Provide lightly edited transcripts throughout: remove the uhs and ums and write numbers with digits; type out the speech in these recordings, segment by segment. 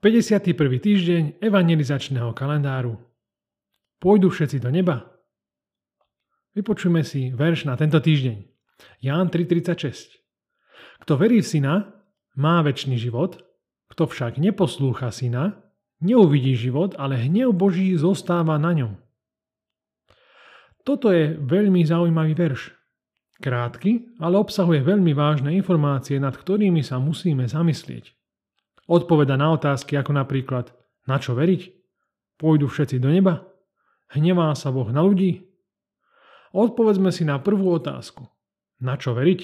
51. týždeň evanjelizačného kalendáru. Pôjdu všetci do neba? Vypočujme si verš na tento týždeň. Jn 3/36. Kto verí v Syna, má večný život, kto však neposlúcha Syna, neuvidí život, ale hnev Boží zostáva na ňom. Toto je veľmi zaujímavý verš. Krátky, ale obsahuje veľmi vážne informácie, nad ktorými sa musíme zamyslieť. Odpoveda na otázky ako napríklad: na čo veriť? Pôjdu všetci do neba? Hnevá sa Boh na ľudí? Odpovedzme si na prvú otázku. Na čo veriť?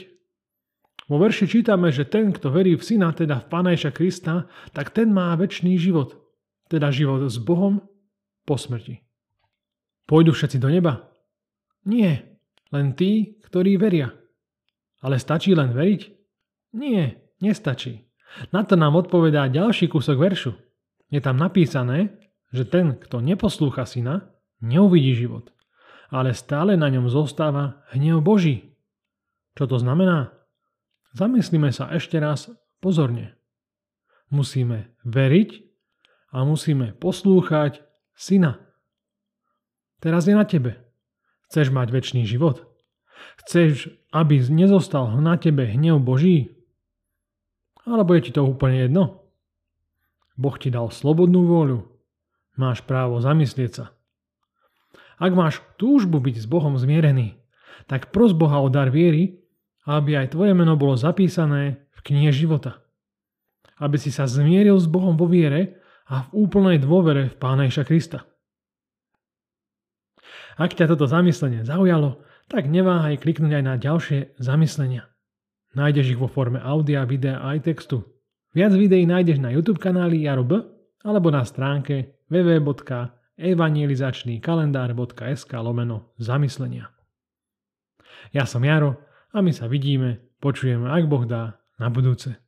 Vo verši čítame, že ten, kto verí v Syna, teda v Pána Ježiša Krista, tak ten má večný život, teda život s Bohom po smrti. Pôjdu všetci do neba? Nie, len tí, ktorí veria. Ale stačí len veriť? Nie, nestačí. Na to nám odpovedá ďalší kúsok veršu. Je tam napísané, že ten, kto neposlúcha Syna, neuvidí život, ale stále na ňom zostáva hnev Boží. Čo to znamená? Zamyslíme sa ešte raz pozorne. Musíme veriť a musíme poslúchať Syna. Teraz je na tebe. Chceš mať večný život? Chceš, aby nezostal na tebe hnev Boží? Alebo je ti to úplne jedno? Boh ti dal slobodnú vôľu. Máš právo zamyslieť sa. Ak máš túžbu byť s Bohom zmierený, tak pros Boha o dar viery, aby aj tvoje meno bolo zapísané v knihe života. Aby si sa zmieril s Bohom vo viere a v úplnej dôvere v Pána Ježiša Krista. Ak ťa toto zamyslenie zaujalo, tak neváhaj kliknúť aj na ďalšie zamyslenia. Nájdeš ich vo forme audia, videa aj textu. Viac videí nájdeš na YouTube kanáli Jaro B alebo na stránke www.evanjelizačnykalendar.sk/zamyslenia. Ja som Jaro a my sa vidíme, počujeme, ak Boh dá, na budúce.